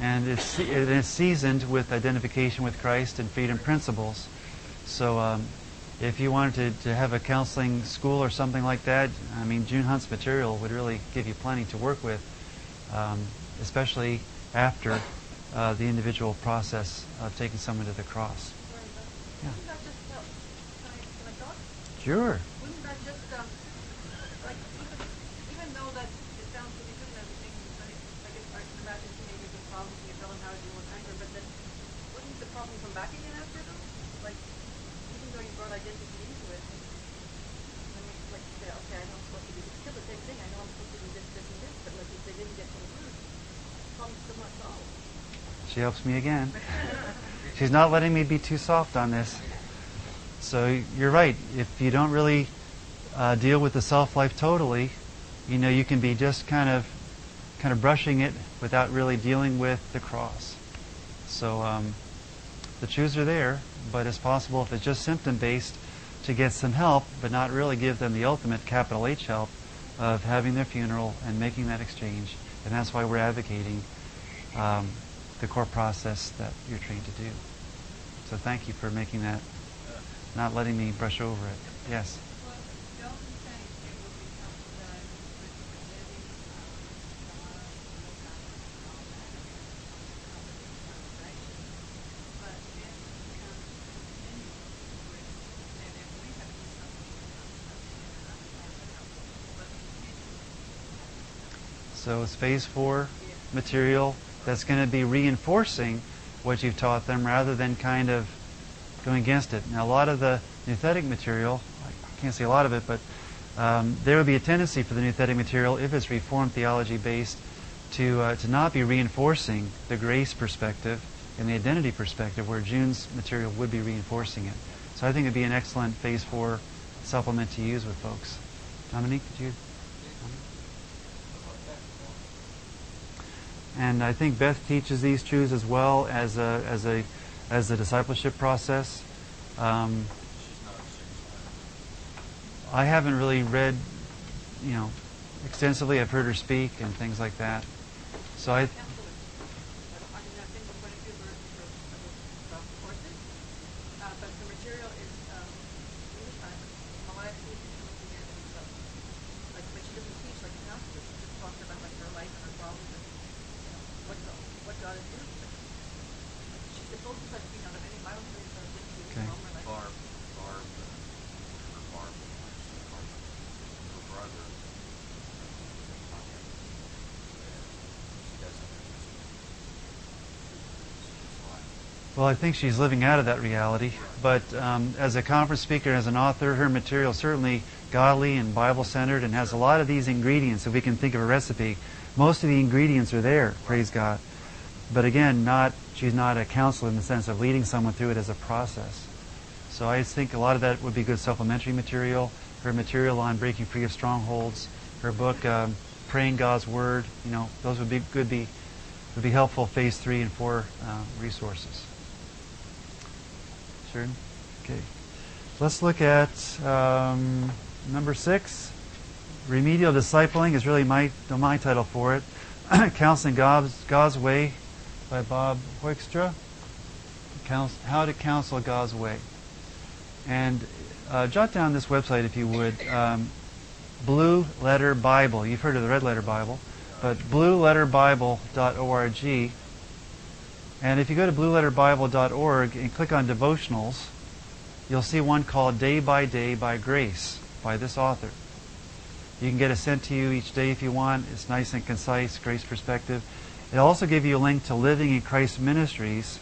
And it's seasoned with identification with Christ and freedom principles. So if you wanted to have a counseling school or something like that, I mean, June Hunt's material would really give you plenty to work with, especially after the individual process of taking someone to the cross. Yeah. Wouldn't that just help? Can I talk? Sure. Wouldn't that just, like, even though that it sounds really good and everything, I guess I can imagine maybe the problems you tell them how to deal with anger, but then wouldn't the problem come back again after them? Like, even though you brought identity into it, then you like say, okay, I know I'm supposed to do this, still the same thing, I know I'm supposed to do this, and this, but like if they didn't get to the root, it comes to my soul. She helps me again. She's not letting me be too soft on this. So you're right. If you don't really deal with the self-life totally, you know, you can be just kind of brushing it without really dealing with the cross. So the truths are there, but it's possible if it's just symptom-based to get some help, but not really give them the ultimate capital H help of having their funeral and making that exchange. And that's why we're advocating the core process that you're trained to do. So thank you for making that, not letting me brush over it. Yes? Well, don't you think it would be helpful then with forgiving God and all that, but it becomes continual with, and if we have to do something, but continually. So it's phase 4 material. That's going to be reinforcing what you've taught them rather than kind of going against it. Now, a lot of the nouthetic material, I can't say a lot of it, but there would be a tendency for the nouthetic material, if it's Reformed theology-based, to not be reinforcing the grace perspective and the identity perspective, where June's material would be reinforcing it. So I think it would be an excellent Phase 4 supplement to use with folks. Dominique, could you... And I think Beth teaches these truths as well as a discipleship process. I haven't really read, you know, extensively. I've heard her speak and things like that. So I. Well, I think she's living out of that reality, but as a conference speaker, as an author, her material is certainly godly and Bible-centered and has a lot of these ingredients. If we can think of a recipe, most of the ingredients are there, praise God. But again, she's not a counselor in the sense of leading someone through it as a process. So I think a lot of that would be good supplementary material. Her material on breaking free of strongholds, her book Praying God's Word, you know, those would be would be helpful phase 3 and 4 resources. Sure. Okay. Let's look at number 6. Remedial discipling is really my title for it. Counseling God's Way by Bob Hoekstra. How to Counsel God's Way. And jot down this website if you would. Blue Letter Bible. You've heard of the Red Letter Bible, but blueletterbible.org. And if you go to blueletterbible.org and click on devotionals, you'll see one called Day by Day by Grace by this author. You can get it sent to you each day if you want. It's nice and concise, Grace Perspective. It'll also give you a link to Living in Christ Ministries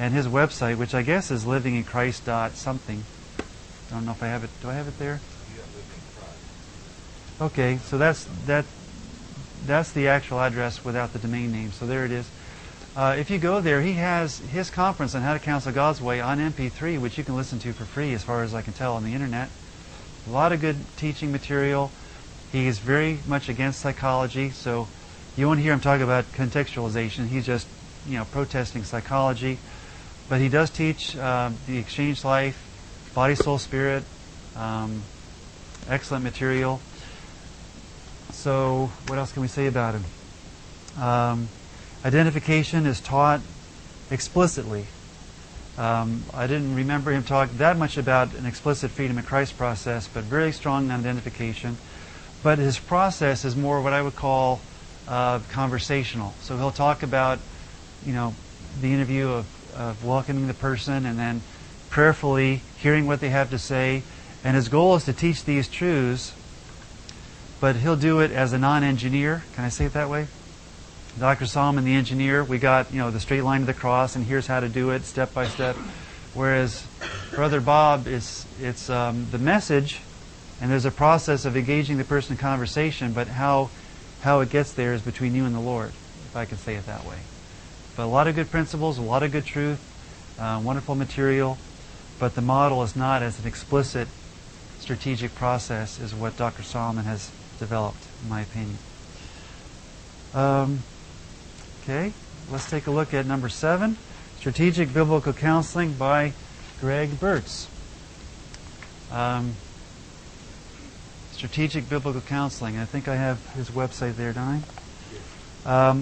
and his website, which I guess is livinginchrist.something. I don't know if I have it. Do I have it there? Yeah, Living in Christ. Okay, so that's the actual address without the domain name. So there it is. If you go there, he has his conference on How to Counsel God's Way on MP3, which you can listen to for free as far as I can tell on the internet. A lot of good teaching material. He is very much against psychology, so you won't hear him talk about contextualization. He's just, you know, protesting psychology. But he does teach the exchange life, body, soul, spirit, excellent material. So what else can we say about him? Identification is taught explicitly. I didn't remember him talk that much about an explicit freedom in Christ process, but very strong on identification. But his process is more what I would call conversational. So he'll talk about, you know, the interview of welcoming the person and then prayerfully hearing what they have to say. And his goal is to teach these truths, but he'll do it as a non-engineer. Can I say it that way? Dr. Solomon, the engineer, we got, you know, the straight line to the cross, and here's how to do it step by step. Whereas Brother Bob, it's the message, and there's a process of engaging the person in conversation, but how it gets there is between you and the Lord, if I can say it that way. But a lot of good principles, a lot of good truth, wonderful material, but the model is not as an explicit strategic process is what Dr. Solomon has developed, in my opinion. Okay, let's take a look at number 7, Strategic Biblical Counseling by Greg Burtz. Strategic Biblical Counseling. I think I have his website there, don't I?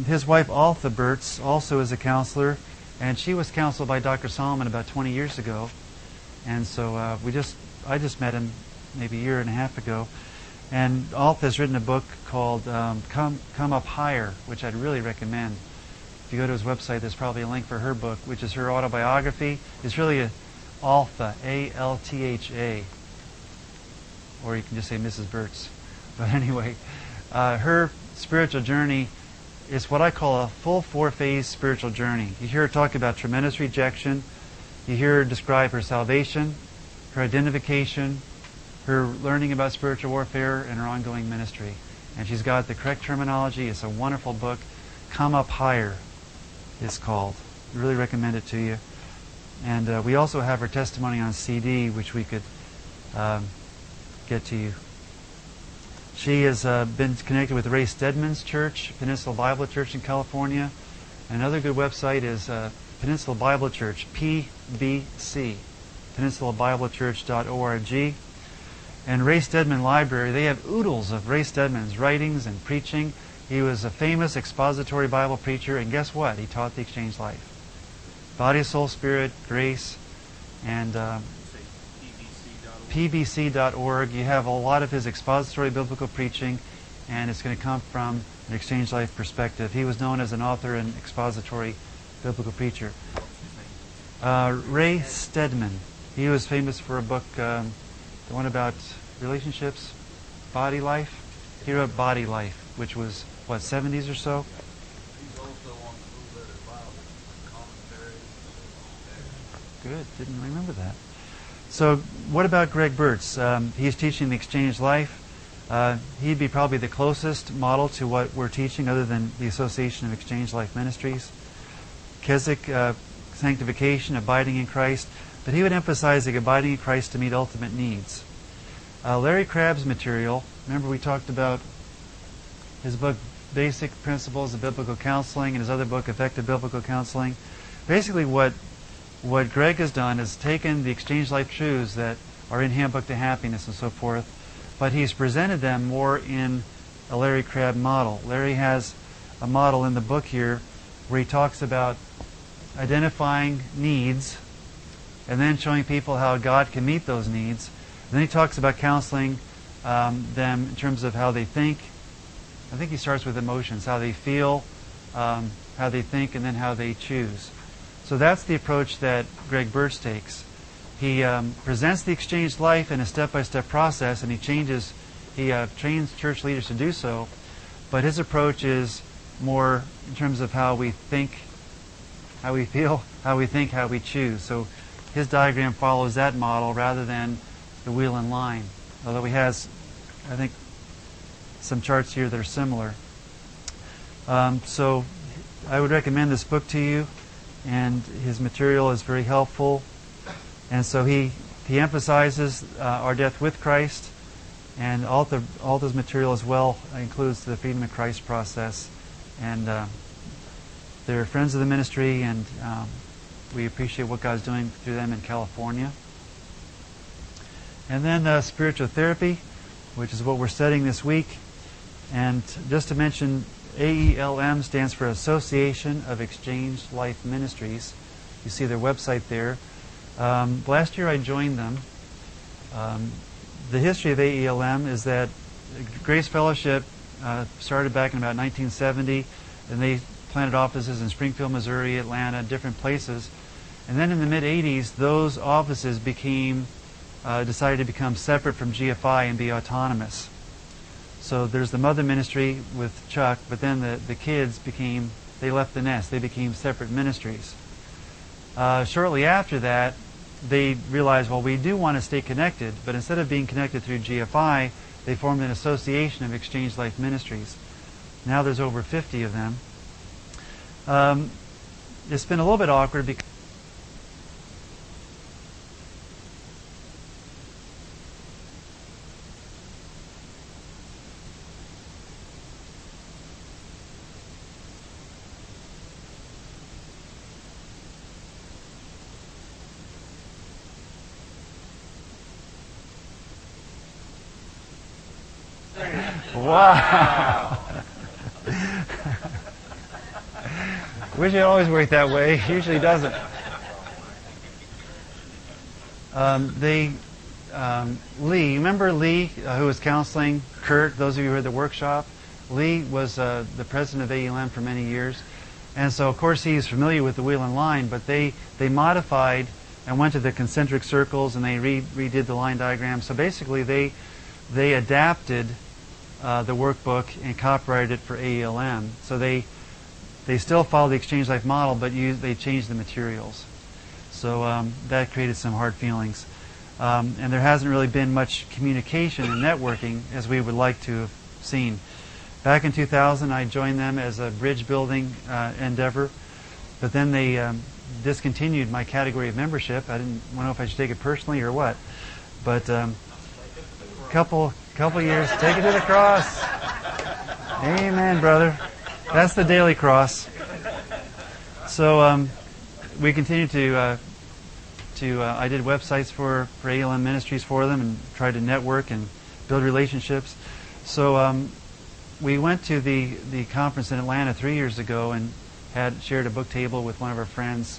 His wife, Altha Burtz, also is a counselor, and she was counseled by Dr. Solomon about 20 years ago. And so I just met him maybe a year and a half ago. And Altha has written a book called Come Up Higher, which I'd really recommend. If you go to his website, there's probably a link for her book, which is her autobiography. It's really Altha, A-L-T-H-A. Or you can just say Mrs. Burtz. But anyway, her spiritual journey is what I call a full 4-phase spiritual journey. You hear her talk about tremendous rejection. You hear her describe her salvation, her identification, her learning about spiritual warfare, and her ongoing ministry. And she's got the correct terminology. It's a wonderful book. Come Up Higher, it's called. I really recommend it to you. And we also have her testimony on CD, which we could get to you. She has been connected with Ray Steadman's church, Peninsula Bible Church in California. Another good website is Peninsula Bible Church, PBC, peninsulabiblechurch.org. And Ray Steadman Library, they have oodles of Ray Steadman's writings and preaching. He was a famous expository Bible preacher, and guess what? He taught the exchange life. Body, soul, spirit, grace, and pbc.org. You have a lot of his expository biblical preaching, and it's going to come from an exchange life perspective. He was known as an author and expository biblical preacher. Ray Steadman, he was famous for a book, the one about relationships, body life. He wrote Body Life, which was, what, 70s or so? He's also on the Blue Letter Bible commentary. Good, didn't remember that. So what about Greg Burtz? He's teaching the exchange life. He'd be probably the closest model to what we're teaching other than the Association of Exchange Life Ministries. Keswick, Sanctification, Abiding in Christ. but he would emphasize the abiding in Christ to meet ultimate needs. Larry Crabb's material, remember we talked about his book Basic Principles of Biblical Counseling and his other book Effective Biblical Counseling. Basically what Greg has done is taken the Exchange Life Truths that are in Handbook to Happiness and so forth, but he's presented them more in a Larry Crabb model. Larry has a model in the book here where he talks about identifying needs and then showing people how God can meet those needs. And then he talks about counseling them in terms of how they think. I think he starts with emotions, how they feel, how they think, and then how they choose. So that's the approach that Greg Birch takes. He presents the exchanged life in a step-by-step process, and he trains church leaders to do so, but his approach is more in terms of how we think, how we feel, how we think, how we choose. So his diagram follows that model rather than the wheel and line, although he has, I think, some charts here that are similar. So I would recommend this book to you, and his material is very helpful. And so he emphasizes our death with Christ, and all this material as well includes the Freedom of Christ process. And they're friends of the ministry, and we appreciate what God's doing through them in California. And then spiritual therapy, which is what we're studying this week. And just to mention, AELM stands for Association of Exchange Life Ministries. You see their website there. Last year I joined them. The history of AELM is that Grace Fellowship started back in about 1970, and they planted offices in Springfield, Missouri, Atlanta, different places. And then in the mid-80s, those offices became decided to become separate from GFI and be autonomous. So there's the mother ministry with Chuck, but then the kids became, they left the nest. They became separate ministries. Shortly after that, they realized, well, we do want to stay connected, but instead of being connected through GFI, they formed an association of Exchange Life Ministries. Now there's over 50 of them. It's been a little bit awkward because wow! Wish it always worked that way. It usually doesn't. Lee, remember Lee, who was counseling Kurt? Those of you who were at the workshop, Lee was the president of AELM for many years, and so of course he's familiar with the wheel and line. But they modified and went to the concentric circles, and they redid the line diagram. So basically, they adapted the workbook and copyrighted it for AELM. So they still follow the Exchange Life model, but they changed the materials. So that created some hard feelings. And there hasn't really been much communication and networking as we would like to have seen. Back in 2000, I joined them as a bridge building endeavor, but then they discontinued my category of membership. I didn't know if I should take it personally or what, but couple years, take it to the cross. Amen, brother. That's the daily cross. So we continue to I did websites for AELM ministries for them and tried to network and build relationships. So we went to the conference in Atlanta 3 years ago and shared a book table with one of our friends,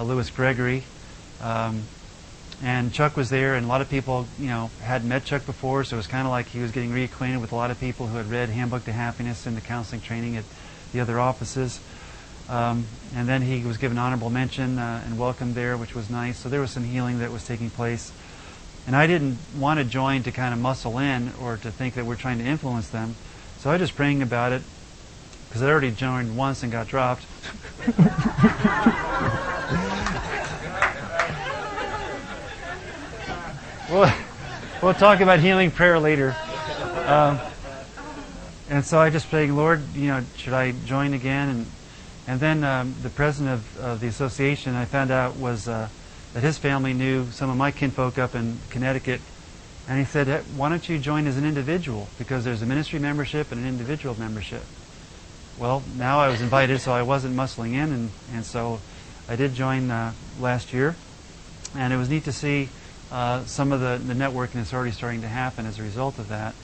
Lewis Gregory. And Chuck was there, and a lot of people, hadn't met Chuck before, so it was kind of like he was getting reacquainted with a lot of people who had read Handbook to Happiness and the counseling training at the other offices. And then he was given honorable mention and welcome there, which was nice. So there was some healing that was taking place. And I didn't want to join to kind of muscle in or to think that we're trying to influence them. So I was just praying about it, because I already joined once and got dropped. We'll talk about healing prayer later. And so I just prayed, Lord, should I join again? And then the president of the association, I found out, was that his family knew some of my kinfolk up in Connecticut. And he said, hey, why don't you join as an individual? Because there's a ministry membership and an individual membership. Well, now I was invited, so I wasn't muscling in, and so I did join last year. And it was neat to see some of the networking that's already starting to happen as a result of that.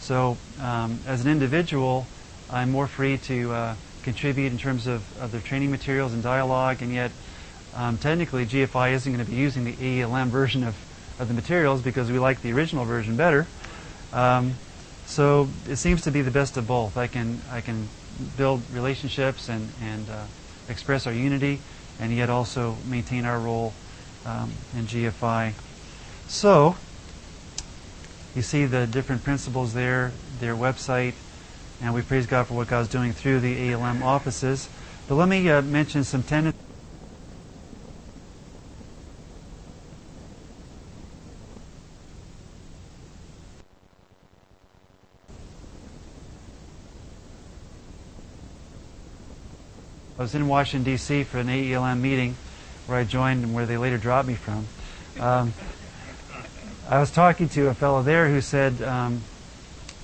So as an individual, I'm more free to contribute in terms of their training materials and dialogue, and yet technically GFI isn't going to be using the AELM version of the materials because we like the original version better. So it seems to be the best of both. I can build relationships and express our unity, and yet also maintain our role in GFI. So you see the different principles there, their website, and we praise God for what God's doing through the ALM offices. But let me mention some tendencies. I was in Washington, D.C. for an AELM meeting where I joined and where they later dropped me from. I was talking to a fellow there who said,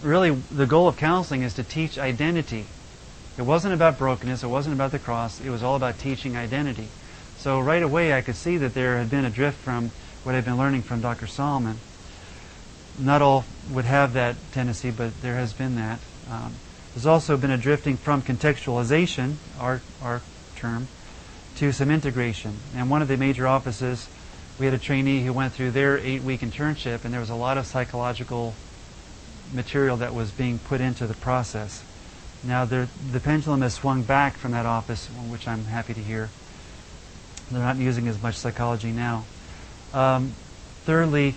really the goal of counseling is to teach identity. It wasn't about brokenness, it wasn't about the cross, it was all about teaching identity. So right away I could see that there had been a drift from what I'd been learning from Dr. Solomon. Not all would have that tendency, but there has been that. There's also been a drifting from contextualization, our term, to some integration. And one of the major offices, we had a trainee who went through their 8-week internship, and there was a lot of psychological material that was being put into the process. Now, the pendulum has swung back from that office, which I'm happy to hear. They're not using as much psychology now. Thirdly,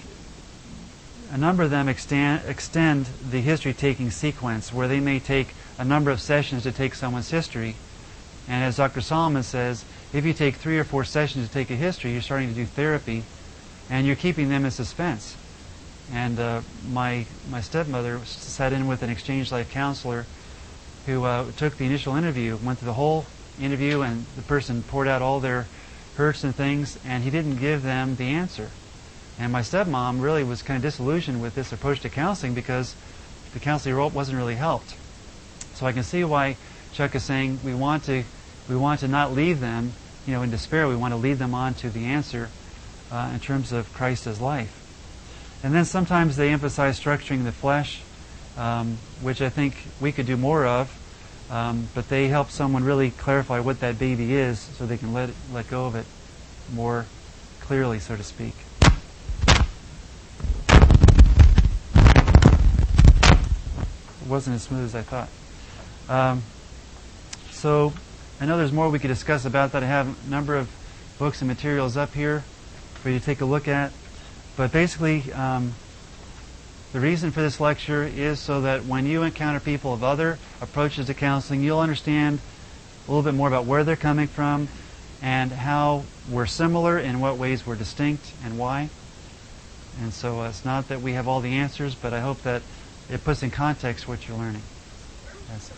a number of them extend the history-taking sequence, where they may take a number of sessions to take someone's history. And as Dr. Solomon says, if you take 3 or 4 sessions to take a history, you're starting to do therapy, and you're keeping them in suspense. And my stepmother sat in with an exchange life counselor who took the initial interview, went through the whole interview, and the person poured out all their hurts and things, and he didn't give them the answer. And my stepmom really was kind of disillusioned with this approach to counseling because the counseling role wasn't really helped. So I can see why Chuck is saying we want to not leave them, you know, in despair. We want to lead them on to the answer in terms of Christ as life. And then sometimes they emphasize structuring the flesh, which I think we could do more of. But they help someone really clarify what that baby is, so they can let go of it more clearly, so to speak. Wasn't as smooth as I thought. So I know there's more we could discuss about that. I have a number of books and materials up here for you to take a look at. But basically, the reason for this lecture is so that when you encounter people of other approaches to counseling, you'll understand a little bit more about where they're coming from and how we're similar, in what ways we're distinct, and why. And so it's not that we have all the answers, but I hope that it puts in context what you're learning. That's it.